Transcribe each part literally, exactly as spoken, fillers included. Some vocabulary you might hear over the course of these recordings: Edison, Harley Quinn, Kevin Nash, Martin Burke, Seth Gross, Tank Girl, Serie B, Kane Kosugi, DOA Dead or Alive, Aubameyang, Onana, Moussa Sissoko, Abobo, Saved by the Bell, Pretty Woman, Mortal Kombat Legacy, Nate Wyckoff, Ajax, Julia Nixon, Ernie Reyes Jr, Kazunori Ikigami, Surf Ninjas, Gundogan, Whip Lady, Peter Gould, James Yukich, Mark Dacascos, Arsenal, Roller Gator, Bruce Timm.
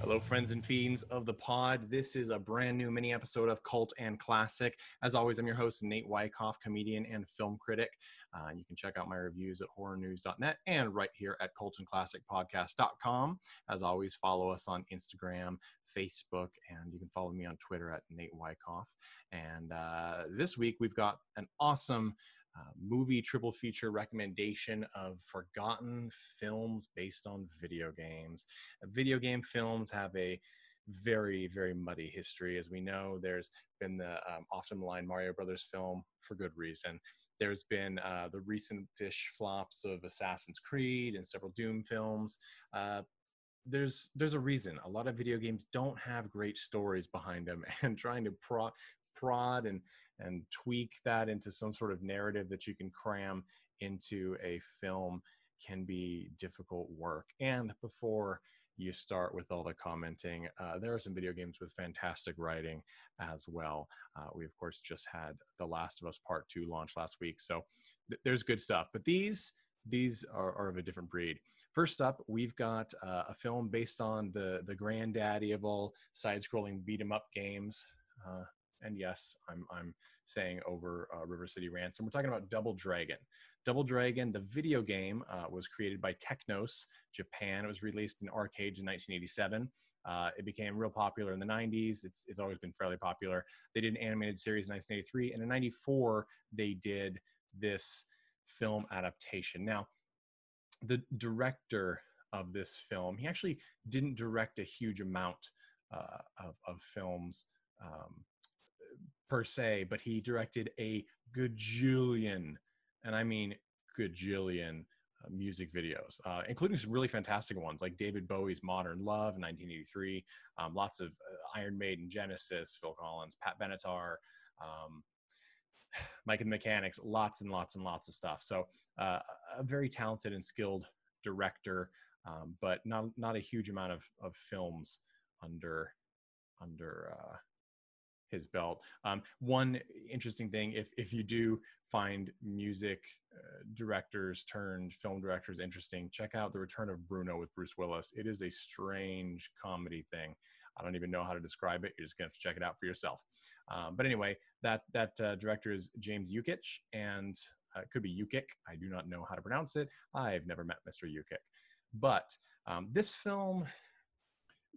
Hello, friends and fiends of the pod. This is a brand new mini episode of Cult and Classic. As always, I'm your host, Nate Wyckoff, comedian and film critic. Uh, you can check out my reviews at horror news dot net and right here at colton classic podcast dot com. As always, follow us on Instagram, Facebook, and you can follow me on Twitter at Nate Wyckoff. And uh, this week, we've got an awesome Uh, movie triple feature recommendation of forgotten films based on video games. Uh, video game films have a very, very muddy history. As we know, there's been the um, often maligned Mario Brothers film for good reason. There's been uh, the recent-ish flops of Assassin's Creed and several Doom films. Uh, there's, there's a reason. A lot of video games don't have great stories behind them, and trying to pro... prod and and tweak that into some sort of narrative that you can cram into a film can be difficult work. And before you start with all the commenting, uh, there are some video games with fantastic writing as well. Uh, we, of course, just had The Last of Us Part two launch last week, so th- there's good stuff. But these These are, are of a different breed. First up, we've got uh, a film based on the, the granddaddy of all side-scrolling beat-em-up games. Uh, And yes, I'm I'm saying over uh, River City Ransom. We're talking about Double Dragon. Double Dragon, the video game, uh, was created by Technos Japan. It was released in arcades in nineteen eighty-seven. Uh, it became real popular in the nineties. It's it's always been fairly popular. They did an animated series in nineteen eighty-three, and in ninety-four they did this film adaptation. Now, the director of this film, he actually didn't direct a huge amount uh, of of films. Um, per se, but he directed a gajillion, and I mean gajillion, uh, music videos, uh, including some really fantastic ones like David Bowie's Modern Love in nineteen eighty-three, um, lots of uh, Iron Maiden, Genesis, Phil Collins, Pat Benatar, um, Mike and the Mechanics, lots and lots and lots of stuff. So uh, a very talented and skilled director, um, but not not a huge amount of, of films under, under uh, his belt. Um, one interesting thing, if if you do find music uh, directors turned film directors interesting, check out The Return of Bruno with Bruce Willis. It is a strange comedy thing. I don't even know how to describe it. You're just going to have to check it out for yourself. Um, but anyway, that that uh, director is James Yukich, and uh, it could be Yukich. I do not know how to pronounce it. I've never met Mister Yukich. But um, this film,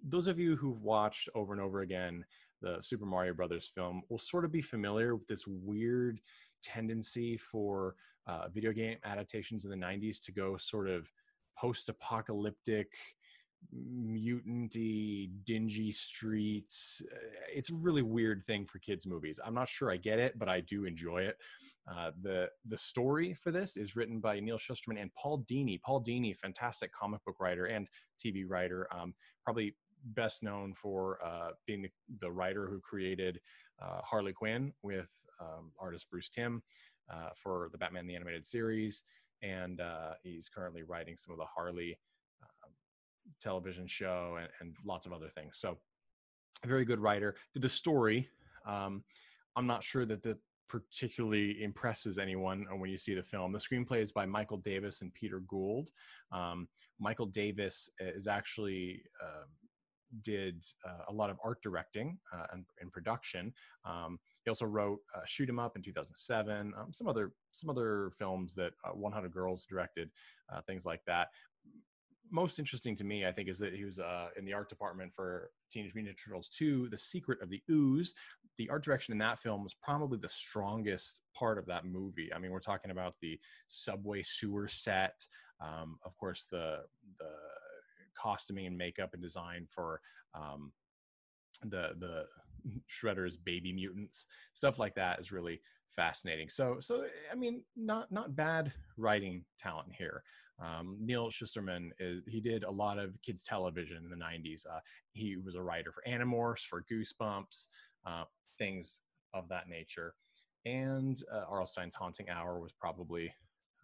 those of you who've watched over and over again the Super Mario Brothers film will sort of be familiar with this weird tendency for uh, video game adaptations in the nineties to go sort of post-apocalyptic, mutant-y, dingy streets. It's a really weird thing for kids' movies. I'm not sure I get it, but I do enjoy it. Uh, the the story for this is written by Neal Shusterman and Paul Dini. Paul Dini, fantastic comic book writer and T V writer, um, probably best known for uh, being the, the writer who created uh, Harley Quinn with um, artist Bruce Timm uh, for the Batman the Animated Series. and uh, he's currently writing some of the Harley uh, television show and, and lots of other things. So a very good writer. Did the story. Um, I'm not sure that the particularly impresses anyone when you see the film. The screenplay is by Michael Davis and Peter Gould. Um, Michael Davis is actually uh, did uh, a lot of art directing uh, and, and production. Um, he also wrote uh, Shoot 'Em Up in two thousand seven, um, some other some other films that uh, one hundred Girls directed, uh, things like that. Most interesting to me, I think, is that he was uh, in the art department for Teenage Mutant Ninja Turtles two, The Secret of the Ooze. The art direction in that film was probably the strongest part of that movie. I mean, we're talking about the subway sewer set, um, of course, the the costuming and makeup and design for um, the the Shredder's baby mutants, stuff like that is really fascinating. So, so I mean, not not bad writing talent here. Um, Neal Shusterman, is, he did a lot of kids television in the nineties. Uh, he was a writer for Animorphs, for Goosebumps, uh, things of that nature. And uh, R L. Stein's Haunting Hour was probably,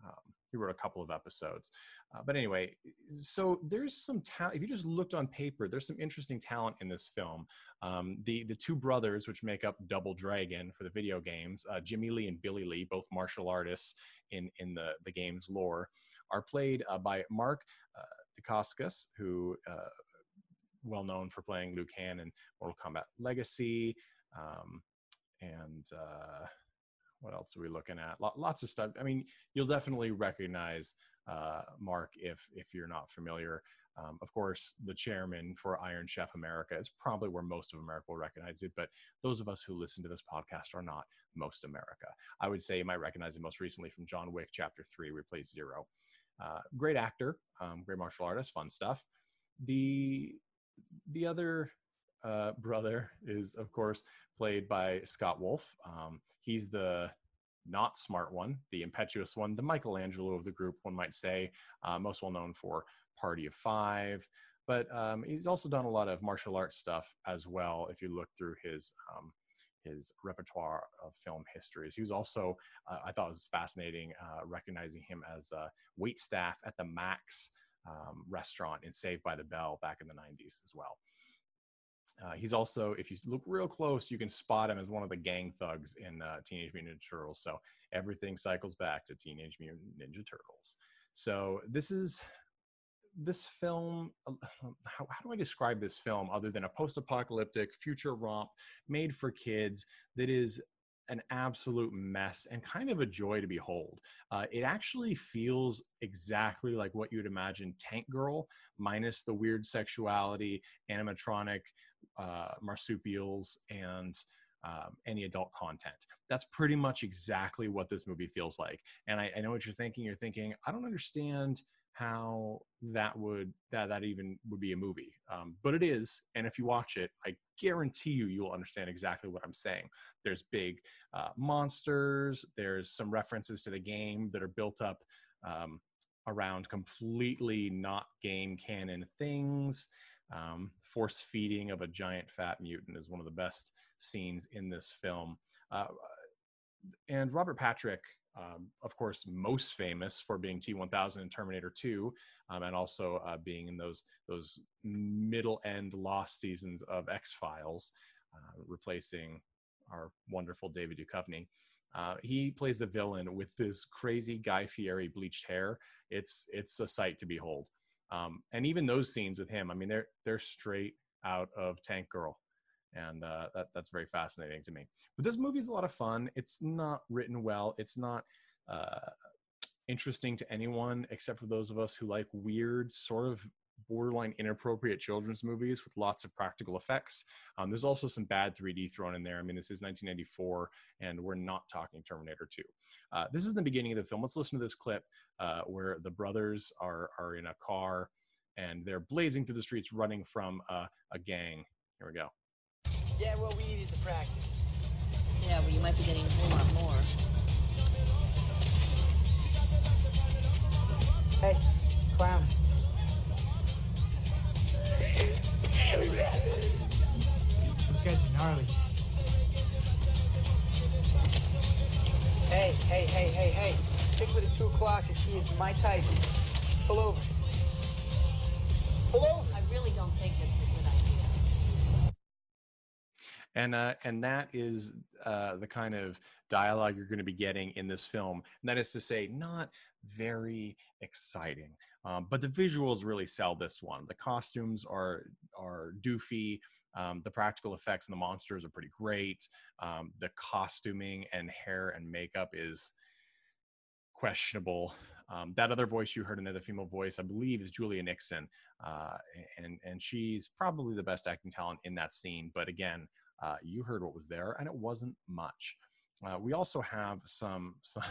um, he wrote a couple of episodes. Uh, but anyway, so there's some talent. If you just looked on paper, there's some interesting talent in this film. Um, the, the two brothers, which make up Double Dragon for the video games, uh, Jimmy Lee and Billy Lee, both martial artists in, in the, the game's lore, are played uh, by Mark uh, Dacascos, who uh, well known for playing Liu Kang in Mortal Kombat Legacy, um, and... Uh, what else are we looking at? Lots of stuff. I mean, you'll definitely recognize uh, Mark if if you're not familiar. Um, of course, the chairman for Iron Chef America is probably where most of America will recognize it, but those of us who listen to this podcast are not most America. I would say you might recognize him most recently from John Wick, Chapter three, where he plays Zero. Uh, great actor, um, great martial artist, fun stuff. The, the other... Uh, brother is, of course, played by Scott Wolf. Um, he's the not smart one, the impetuous one, the Michelangelo of the group, one might say, uh, most well known for Party of Five. But um, he's also done a lot of martial arts stuff as well, if you look through his um, his repertoire of film histories. He was also, uh, I thought it was fascinating, uh, recognizing him as a waitstaff at the Max um, restaurant in Saved by the Bell back in the nineties as well. Uh, he's also, if you look real close, you can spot him as one of the gang thugs in uh, Teenage Mutant Ninja Turtles. So everything cycles back to Teenage Mutant Ninja Turtles. So this is, this film, uh, how, how do I describe this film other than a post-apocalyptic future romp made for kids that is an absolute mess and kind of a joy to behold. Uh, it actually feels exactly like what you'd imagine Tank Girl, minus the weird sexuality, animatronic uh, marsupials, and um, any adult content. That's pretty much exactly what this movie feels like. And I, I know what you're thinking. You're thinking, I don't understand how that would that that even would be a movie, um, but it is. And if you watch it, I guarantee you you'll understand exactly what I'm saying. There's big uh, monsters. There's some references to the game that are built up um, around completely not game canon things. Um, force feeding of a giant fat mutant is one of the best scenes in this film. Uh, and Robert Patrick, Um, of course, most famous for being T one thousand in Terminator two, um, and also uh, being in those those middle end lost seasons of X-Files, uh, replacing our wonderful David Duchovny. Uh, he plays the villain with this crazy Guy Fieri bleached hair. It's it's a sight to behold. Um, and even those scenes with him, I mean, they're they're straight out of Tank Girl. And uh, that, that's very fascinating to me. But this movie's a lot of fun. It's not written well. It's not uh, interesting to anyone except for those of us who like weird, sort of borderline inappropriate children's movies with lots of practical effects. Um, there's also some bad three D thrown in there. I mean, this is nineteen ninety-four, and we're not talking Terminator two. Uh, this is the beginning of the film. Let's listen to this clip uh, where the brothers are, are in a car, and they're blazing through the streets running from uh, a gang. Here we go. Yeah, well, we needed to practice. Yeah, well, you might be getting a whole lot more. Hey, clowns. Those guys are gnarly. Hey, hey, hey, hey, hey. Stick with the two o'clock and she is my type. Pull over. Pull over. I really don't think that's a good idea. And, uh, and that is uh, the kind of dialogue you're going to be getting in this film. And that is to say, not very exciting. Um, but the visuals really sell this one. The costumes are are doofy. Um, the practical effects and the monsters are pretty great. Um, the costuming and hair and makeup is questionable. Um, that other voice you heard in there, the female voice, I believe is Julia Nixon. Uh, and, and she's probably the best acting talent in that scene. But again, uh, you heard what was there and it wasn't much. Uh, we also have some, some,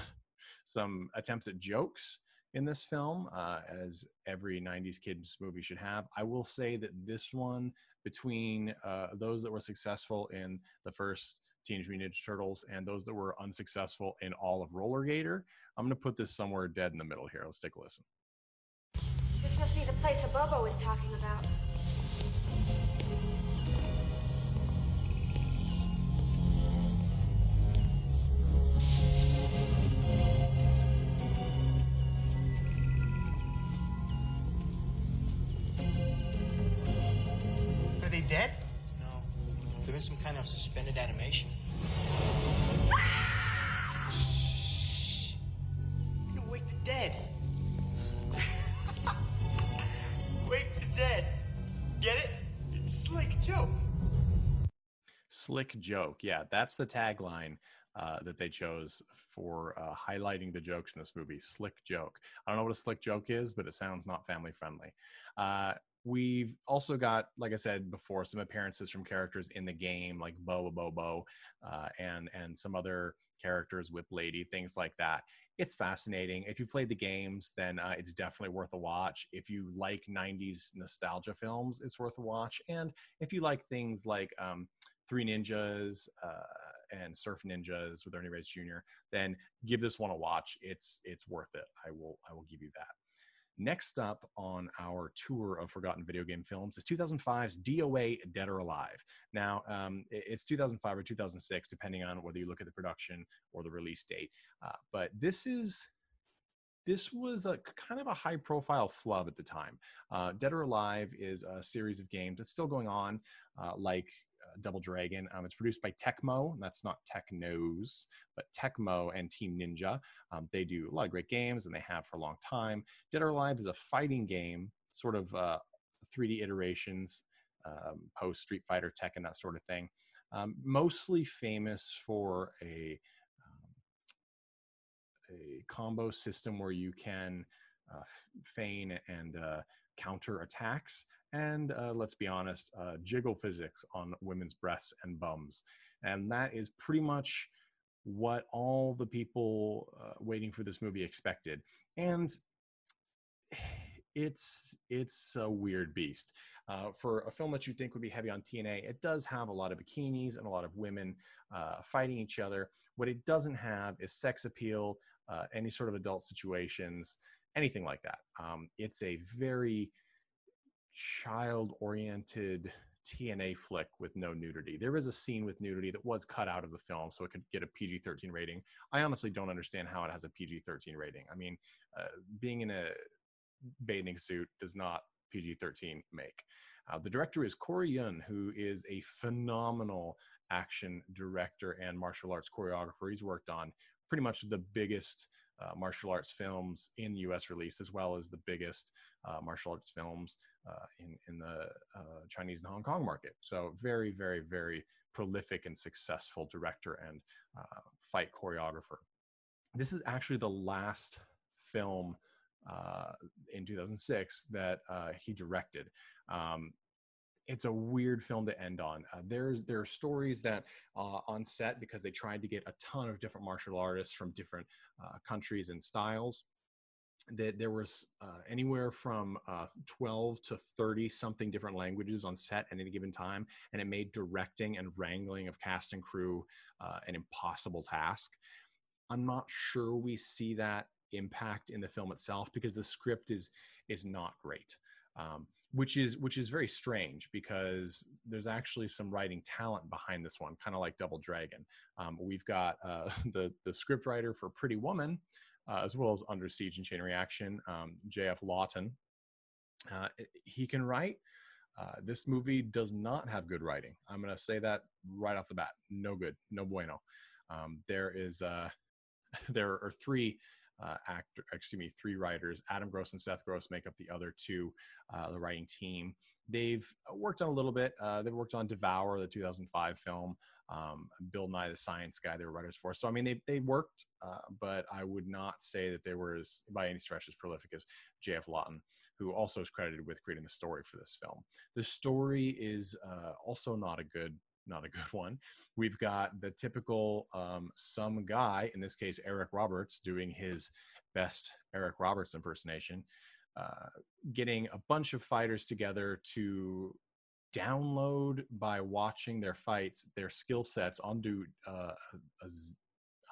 some attempts at jokes in this film, uh, as every nineties kids movie should have. I will say that this one, between uh, those that were successful in the first Teenage Mutant Ninja Turtles and those that were unsuccessful in all of Roller Gator, I'm going to put this somewhere dead in the middle here. Let's take a listen. This must be the place Abobo is talking about. Some kind of suspended animation. Ah! Shh! You can wake the dead. Wake the dead. Get it? It's slick joke. Slick joke. Yeah, that's the tagline uh, that they chose for uh, highlighting the jokes in this movie. Slick joke. I don't know what a slick joke is, but it sounds not family friendly. Uh, We've also got, like I said before, some appearances from characters in the game, like Bo, Bo, Bo, uh, and, and some other characters, Whip Lady, things like that. It's fascinating. If you've played the games, then uh, it's definitely worth a watch. If you like nineties nostalgia films, it's worth a watch. And if you like things like um, Three Ninjas uh, and Surf Ninjas with Ernie Reyes Junior, then give this one a watch. It's, it's worth it. I will, I will give you that. Next up on our tour of forgotten video game films is two thousand five's D O A Dead or Alive. Now, um, it's two thousand five or two thousand six, depending on whether you look at the production or the release date. Uh, but this is, this was a kind of a high profile flub at the time. Uh, Dead or Alive is a series of games that's still going on, uh, like uh, Double Dragon. Um, it's produced by Tecmo. That's not Technos, but Tecmo and Team Ninja. Um, they do a lot of great games, and they have for a long time. Dead or Alive is a fighting game, sort of uh, three D iterations, um, post Street Fighter, Tekken, that sort of thing. Um, mostly famous for a, um, a combo system where you can uh, feign and uh, counter attacks. And uh, let's be honest, uh, jiggle physics on women's breasts and bums. And that is pretty much what all the people uh, waiting for this movie expected. And it's, it's a weird beast. Uh, for a film that you think would be heavy on T N A, it does have a lot of bikinis and a lot of women uh, fighting each other. What it doesn't have is sex appeal, uh, any sort of adult situations, anything like that. Um, it's a very child-oriented T N A flick with no nudity. There is a scene with nudity that was cut out of the film so it could get a P G thirteen rating. I honestly don't understand how it has a P G thirteen rating. I mean, uh, being in a bathing suit does not P G thirteen make. Uh, the director is Corey Yuen, who is a phenomenal action director and martial arts choreographer. He's worked on pretty much the biggest Uh, martial arts films in U S release, as well as the biggest uh, martial arts films uh, in, in the uh, Chinese and Hong Kong market. So very, very, very prolific and successful director and uh, fight choreographer. This is actually the last film uh, in two thousand six that uh, he directed. Um, It's a weird film to end on. Uh, there's there are stories that uh, on set, because they tried to get a ton of different martial artists from different uh, countries and styles, that there was uh, anywhere from uh, twelve to thirty something different languages on set at any given time, and it made directing and wrangling of cast and crew uh, an impossible task. I'm not sure we see that impact in the film itself because the script is is not great. Um, which is which is very strange because there's actually some writing talent behind this one, kind of like Double Dragon. Um, we've got uh, the the scriptwriter for Pretty Woman, uh, as well as Under Siege and Chain Reaction, um, J F Lawton. Uh, he can write. Uh, this movie does not have good writing. I'm going to say that right off the bat. No good. No bueno. Um, there is, uh, there are three uh, actor, excuse me, three writers. Adam Gross and Seth Gross make up the other two, uh, the writing team. They've worked on a little bit. Uh, they've worked on Devour, the two thousand five film. Um, Bill Nye, the Science Guy, they were writers for. So, I mean, they, they worked, uh, but I would not say that they were as, by any stretch, as prolific as J F Lawton, who also is credited with creating the story for this film. The story is uh, also not a good, not a good one. We've got the typical um, some guy, in this case, Eric Roberts, doing his best Eric Roberts impersonation, uh, getting a bunch of fighters together to download by watching their fights, their skill sets onto uh, a, a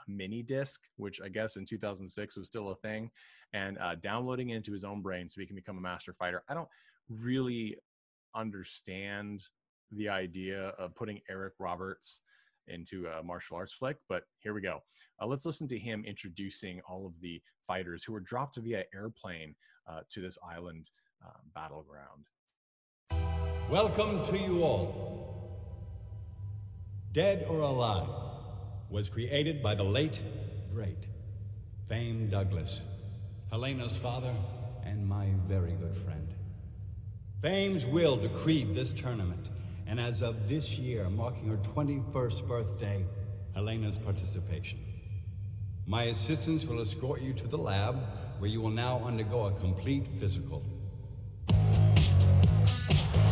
mini disc, which I guess in two thousand six was still a thing, and uh, downloading it into his own brain so he can become a master fighter. I don't really understand the idea of putting Eric Roberts into a martial arts flick, but here we go. Uh, let's listen to him introducing all of the fighters who were dropped via airplane uh, to this island uh, battleground. Welcome to you all. Dead or Alive was created by the late, great Fame Douglas, Helena's father and my very good friend. Fame's will decreed this tournament, and as of this year, marking her twenty-first birthday, Helena's participation. My assistants will escort you to the lab, where you will now undergo a complete physical.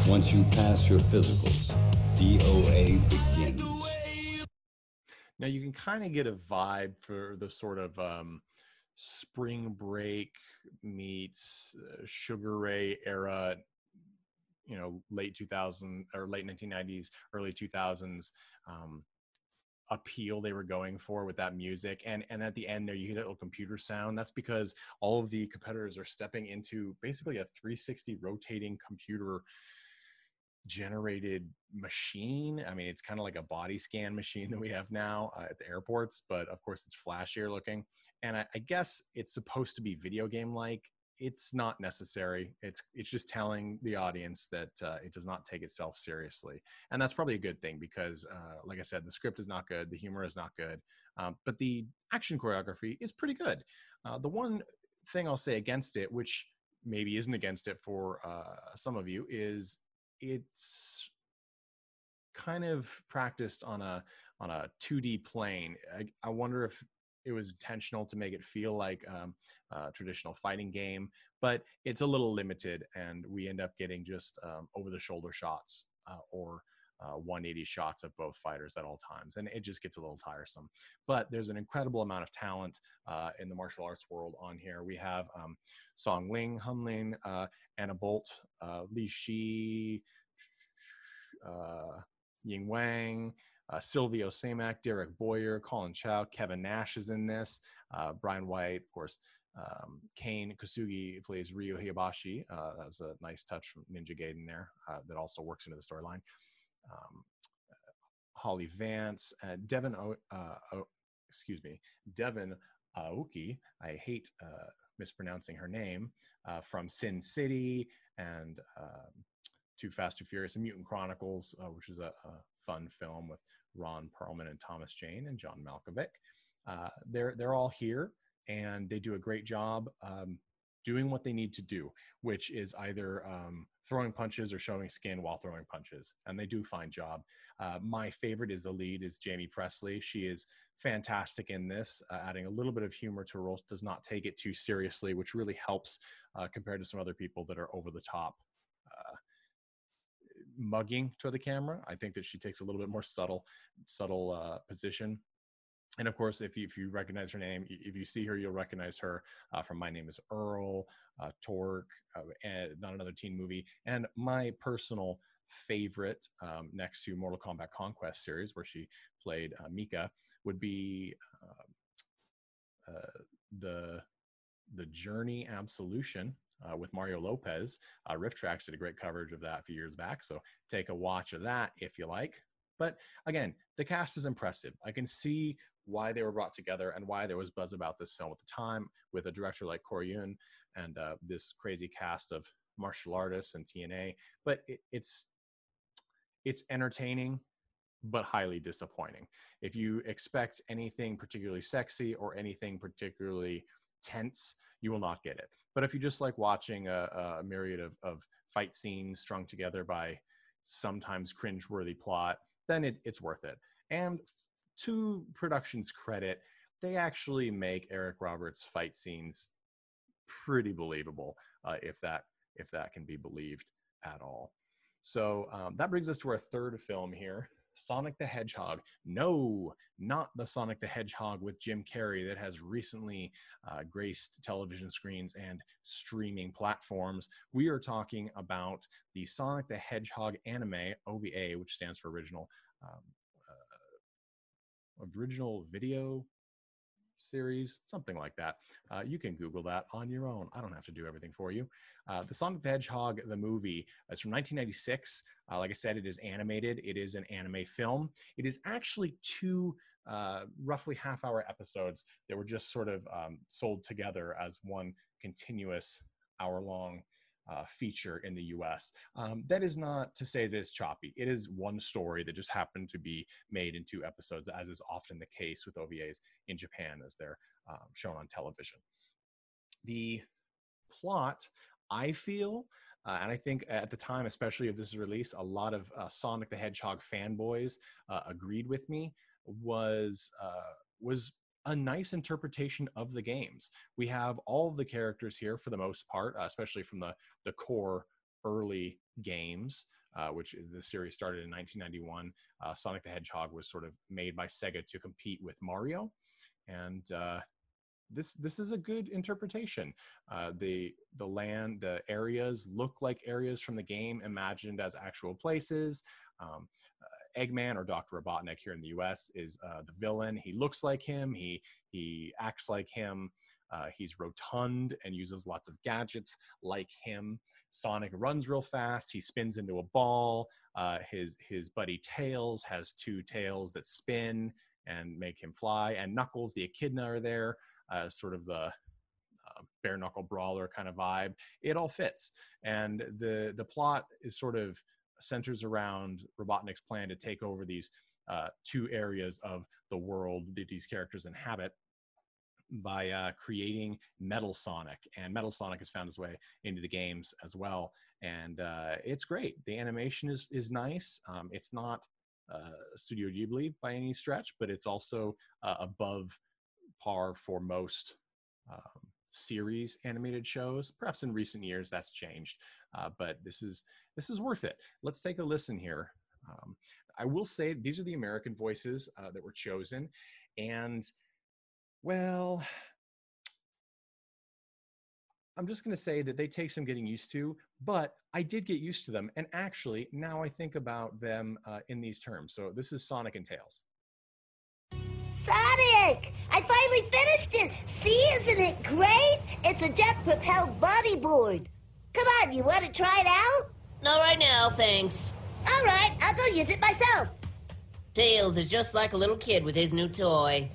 Once you pass your physicals, D O A begins. Now you can kind of get a vibe for the sort of um, spring break meets uh, Sugar Ray era, you know, late two thousand or late nineteen nineties, early two thousands um, appeal they were going for with that music. And, and at the end there, you hear that little computer sound. That's because all of the competitors are stepping into basically a three sixty rotating computer generated machine. I mean, it's kind of like a body scan machine that we have now uh, at the airports, but of course it's flashier looking. And I, I guess it's supposed to be video game like. It's not necessary. It's it's just telling the audience that uh, it does not take itself seriously. And that's probably a good thing because, uh, like I said, the script is not good. The humor is not good. Um, but the action choreography is pretty good. Uh, the one thing I'll say against it, which maybe isn't against it for uh, some of you, is it's kind of practiced on a on a two D plane. I, I wonder if it was intentional to make it feel like um, a traditional fighting game, but it's a little limited, and we end up getting just um, over-the-shoulder shots uh, or uh, one eighty shots of both fighters at all times, and it just gets a little tiresome. But there's an incredible amount of talent uh, in the martial arts world on here. We have um, Song Ling, Hun Lin, uh, Anna Bolt, uh, Li Shi, uh, Ying Wang, Uh, Silvio Samak, Derek Boyer, Colin Chow, Kevin Nash is in this. Uh, Brian White, of course. Um, Kane Kosugi plays Ryu Hiyabashi. Uh, that was a nice touch from Ninja Gaiden there uh, that also works into the storyline. Um, Holly Vance, uh, Devin, o uh, o excuse me, Devin Aoki. I hate uh, mispronouncing her name. Uh, from Sin City and uh, Too Fast, Too Furious, and Mutant Chronicles, uh, which is a, a fun film with Ron Perlman and Thomas Jane and John Malkovich. Uh, they're, they're all here, and they do a great job um, doing what they need to do, which is either um, throwing punches or showing skin while throwing punches. And they do a fine job. Uh, my favorite is the lead is Jamie Presley. She is fantastic in this, uh, adding a little bit of humor to her role, does not take it too seriously, which really helps uh, compared to some other people that are over the top. Uh, mugging to the camera. I think that she takes a little bit more subtle subtle uh, position. And of course, if you, if you recognize her name, if you see her, you'll recognize her uh, from My Name is Earl, uh, Torque, uh, and Not Another Teen Movie. And my personal favorite, um, next to Mortal Kombat Conquest series, where she played uh, Mika, would be uh, uh, the, the Journey Absolution. Uh, with Mario Lopez. Uh, Riff Trax did a great coverage of that a few years back, so take a watch of that if you like. But again, the cast is impressive. I can see why they were brought together and why there was buzz about this film at the time, with a director like Corey Yuen and uh, this crazy cast of martial artists and T N A. But it, it's it's entertaining, but highly disappointing. If you expect anything particularly sexy or anything particularly tense, you will not get it. But if you just like watching a, a myriad of, of fight scenes strung together by sometimes cringeworthy plot, then it, it's worth it. And to production's credit, they actually make Eric Roberts' fight scenes pretty believable, uh, if that if that can be believed at all. So um, that brings us to our third film here, Sonic the Hedgehog. No, not the Sonic the Hedgehog with Jim Carrey that has recently uh, graced television screens and streaming platforms. We are talking about the Sonic the Hedgehog anime, O V A, which stands for original um, uh, original video series, something like that. Uh, you can Google that on your own. I don't have to do everything for you. Uh, the Sonic the Hedgehog, the movie, is from nineteen ninety-six. Uh, like I said, it is animated. It is an anime film. It is actually two uh, roughly half-hour episodes that were just sort of um, sold together as one continuous hour-long Uh, feature in the U S Um, that is not to say that it's choppy. It is one story that just happened to be made in two episodes, as is often the case with O V As in Japan as they're um, shown on television. The plot, I feel, uh, and I think at the time, especially of this release, a lot of uh, Sonic the Hedgehog fanboys uh, agreed with me, was uh, was a nice interpretation of the games. We have all of the characters here for the most part, uh, especially from the, the core early games, uh, which the series started in nineteen ninety-one. Uh, Sonic the Hedgehog was sort of made by Sega to compete with Mario. And uh, this this is a good interpretation. Uh, the, the land, the areas look like areas from the game imagined as actual places. Um, Eggman, or Doctor Robotnik here in the U S, is uh, the villain. He looks like him. He he acts like him. Uh, he's rotund and uses lots of gadgets like him. Sonic runs real fast. He spins into a ball. Uh, his his buddy Tails has two tails that spin and make him fly. And Knuckles, the Echidna, are there. Uh, sort of the uh, bare knuckle brawler kind of vibe. It all fits. And the the plot is sort of centers around Robotnik's plan to take over these uh, two areas of the world that these characters inhabit by uh, creating Metal Sonic. And Metal Sonic has found his way into the games as well. And uh, it's great. The animation is, is nice. Um, it's not uh, Studio Ghibli by any stretch, but it's also uh, above par for most um, series animated shows. Perhaps in recent years that's changed, uh, but this is this is worth it. Let's take a listen here. um, I will say these are the American voices uh, that were chosen, and well, I'm just going to say that they take some getting used to, but I did get used to them, and actually now I think about them uh, in these terms. So this is Sonic and Tails. Sonic! I finally finished it! See, isn't it great? It's a jet-propelled bodyboard. Come on, you want to try it out? Not right now, thanks. All right, I'll go use it myself. Tails is just like a little kid with his new toy.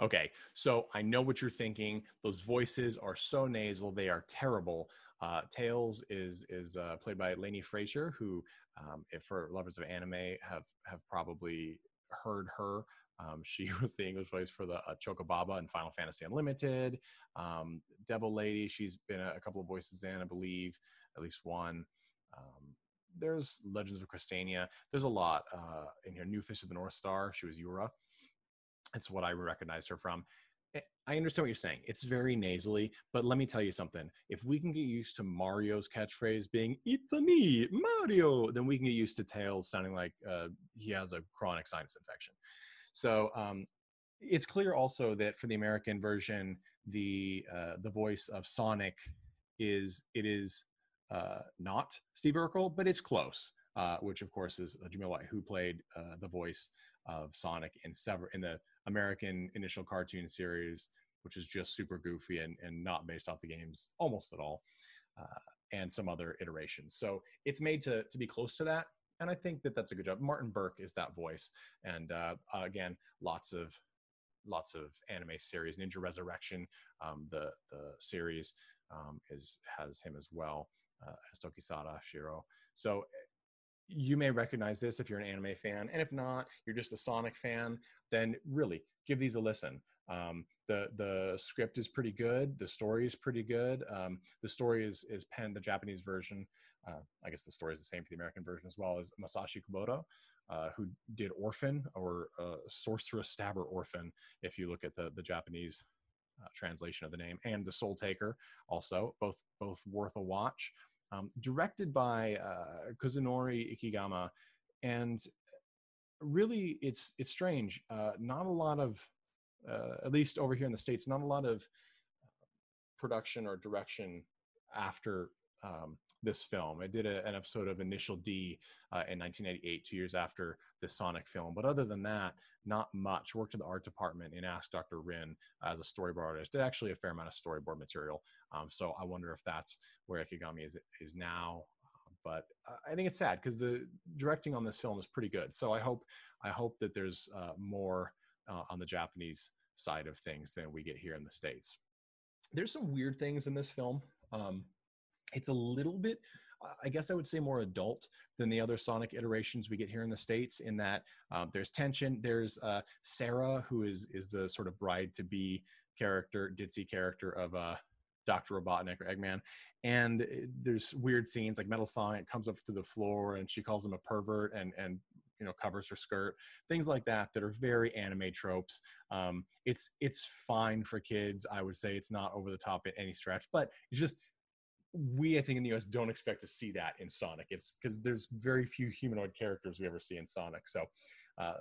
Okay, so I know what you're thinking. Those voices are so nasal, they are terrible. Uh, Tails is is uh, played by Lainey Frazier, who, um, if for lovers of anime, have have probably heard her. Um, she was the English voice for the uh, Chocobaba in Final Fantasy Unlimited, um, Devil Lady. She's been a, a couple of voices in, I believe, at least one. Um, there's Legends of Cristania. There's a lot uh, in here. New Fish of the North Star. She was Yura. That's what I recognize her from. I understand what you're saying. It's very nasally, but let me tell you something. If we can get used to Mario's catchphrase being, "It's a me, Mario," then we can get used to Tails sounding like uh, he has a chronic sinus infection. So um, it's clear also that for the American version, the uh, the voice of Sonic is, it is uh, not Steve Urkel, but it's close, uh, which of course is Jamil White, who played uh, the voice of Sonic in several, in the American initial cartoon series, which is just super goofy and, and not based off the games almost at all, uh, and some other iterations. So it's made to, to be close to that. And I think that that's a good job. Martin Burke is that voice. And uh, again, lots of lots of anime series. Ninja Resurrection, um, the, the series um, is has him as well, uh, as Tokisada Shiro. So you may recognize this if you're an anime fan. And if not, you're just a Sonic fan, then really give these a listen. Um, the, the script is pretty good. The story is pretty good. Um, the story is, is penned, the Japanese version. Uh, I guess the story is the same for the American version as well, as Masashi Kubota, uh, who did Orphan, or uh, Sorceress Stabber Orphan, if you look at the, the Japanese uh, translation of the name, and The Soul Taker also, both, both worth a watch. Um, directed by uh, Kazunori Ikigama. And really, it's, it's strange. Uh, not a lot of, Uh, at least over here in the States, not a lot of production or direction after um, this film. I did a, an episode of Initial D uh, in nineteen eighty-eight, two years after the Sonic film. But other than that, not much. Worked in the art department in Ask Doctor Rin as a storyboard artist. Did actually a fair amount of storyboard material. Um, so I wonder if that's where Ikigami is, is now. But I think it's sad, because the directing on this film is pretty good. So I hope, I hope that there's uh, more... Uh, on the Japanese side of things than we get here in the States. There's some weird things in this film. Um, it's a little bit, I guess I would say, more adult than the other Sonic iterations we get here in the States, in that um, there's tension. There's uh, Sarah, who is is the sort of bride-to-be character, ditzy character of uh, Doctor Robotnik or Eggman. And there's weird scenes, like Metal Sonic comes up to the floor and she calls him a pervert, and and you know, covers her skirt, things like that, that are very anime tropes. Um, it's, it's fine for kids. I would say it's not over the top at any stretch, but it's just, we, I think in the U S don't expect to see that in Sonic. It's because there's very few humanoid characters we ever see in Sonic. So uh,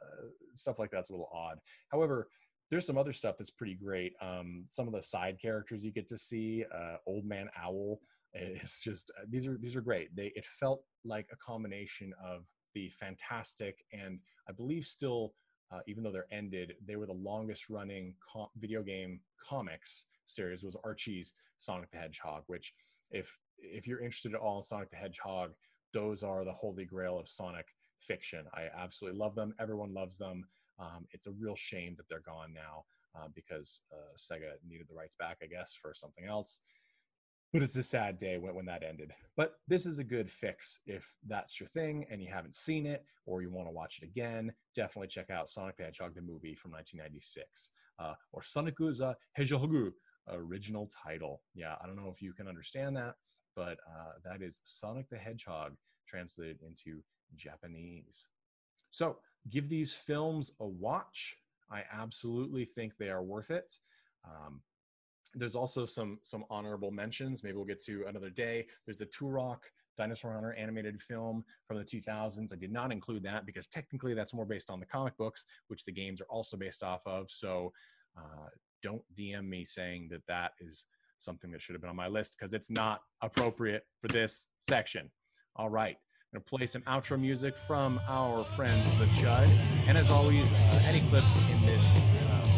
stuff like that's a little odd. However, there's some other stuff that's pretty great. Um, some of the side characters you get to see, uh, Old Man Owl. It's just, uh, these are, these are great. They, it felt like a combination of the fantastic, and I believe still, uh, even though they're ended, they were the longest running com video game comics series, was Archie's Sonic the Hedgehog, which if if you're interested at all in Sonic the Hedgehog, those are the holy grail of Sonic fiction. I absolutely love them. Everyone loves them. Um, it's a real shame that they're gone now, uh, because uh, Sega needed the rights back, I guess, for something else. But it's a sad day when, when that ended. But this is a good fix if that's your thing and you haven't seen it, or you want to watch it again. Definitely check out Sonic the Hedgehog, the movie from nineteen ninety-six, uh, or Sonakuza Hejogu, original title. Yeah, I don't know if you can understand that, but uh, that is Sonic the Hedgehog translated into Japanese. So give these films a watch. I absolutely think they are worth it. Um, There's also some some honorable mentions. Maybe we'll get to another day. There's the Turok Dinosaur Hunter animated film from the two thousands. I did not include that because technically that's more based on the comic books, which the games are also based off of. So uh, don't D M me saying that that is something that should have been on my list, because it's not appropriate for this section. All right. I'm going to play some outro music from our friends, The Judd. And as always, uh, any clips in this uh,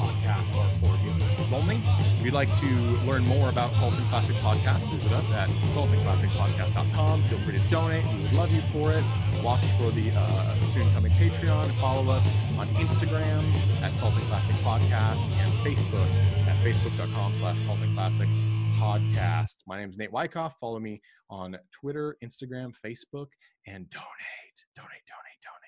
podcast are for viewers only. If you'd like to learn more about Colton Classic Podcast, visit us at colton classic podcast dot com. Feel free to donate. We would love you for it. Watch for the uh, soon coming Patreon. Follow us on Instagram at Colton Classic Podcast, and Facebook at facebook dot com slash Colton Classic Podcast. My name is Nate Wyckoff. Follow me on Twitter, Instagram, Facebook, and donate, donate, donate, donate.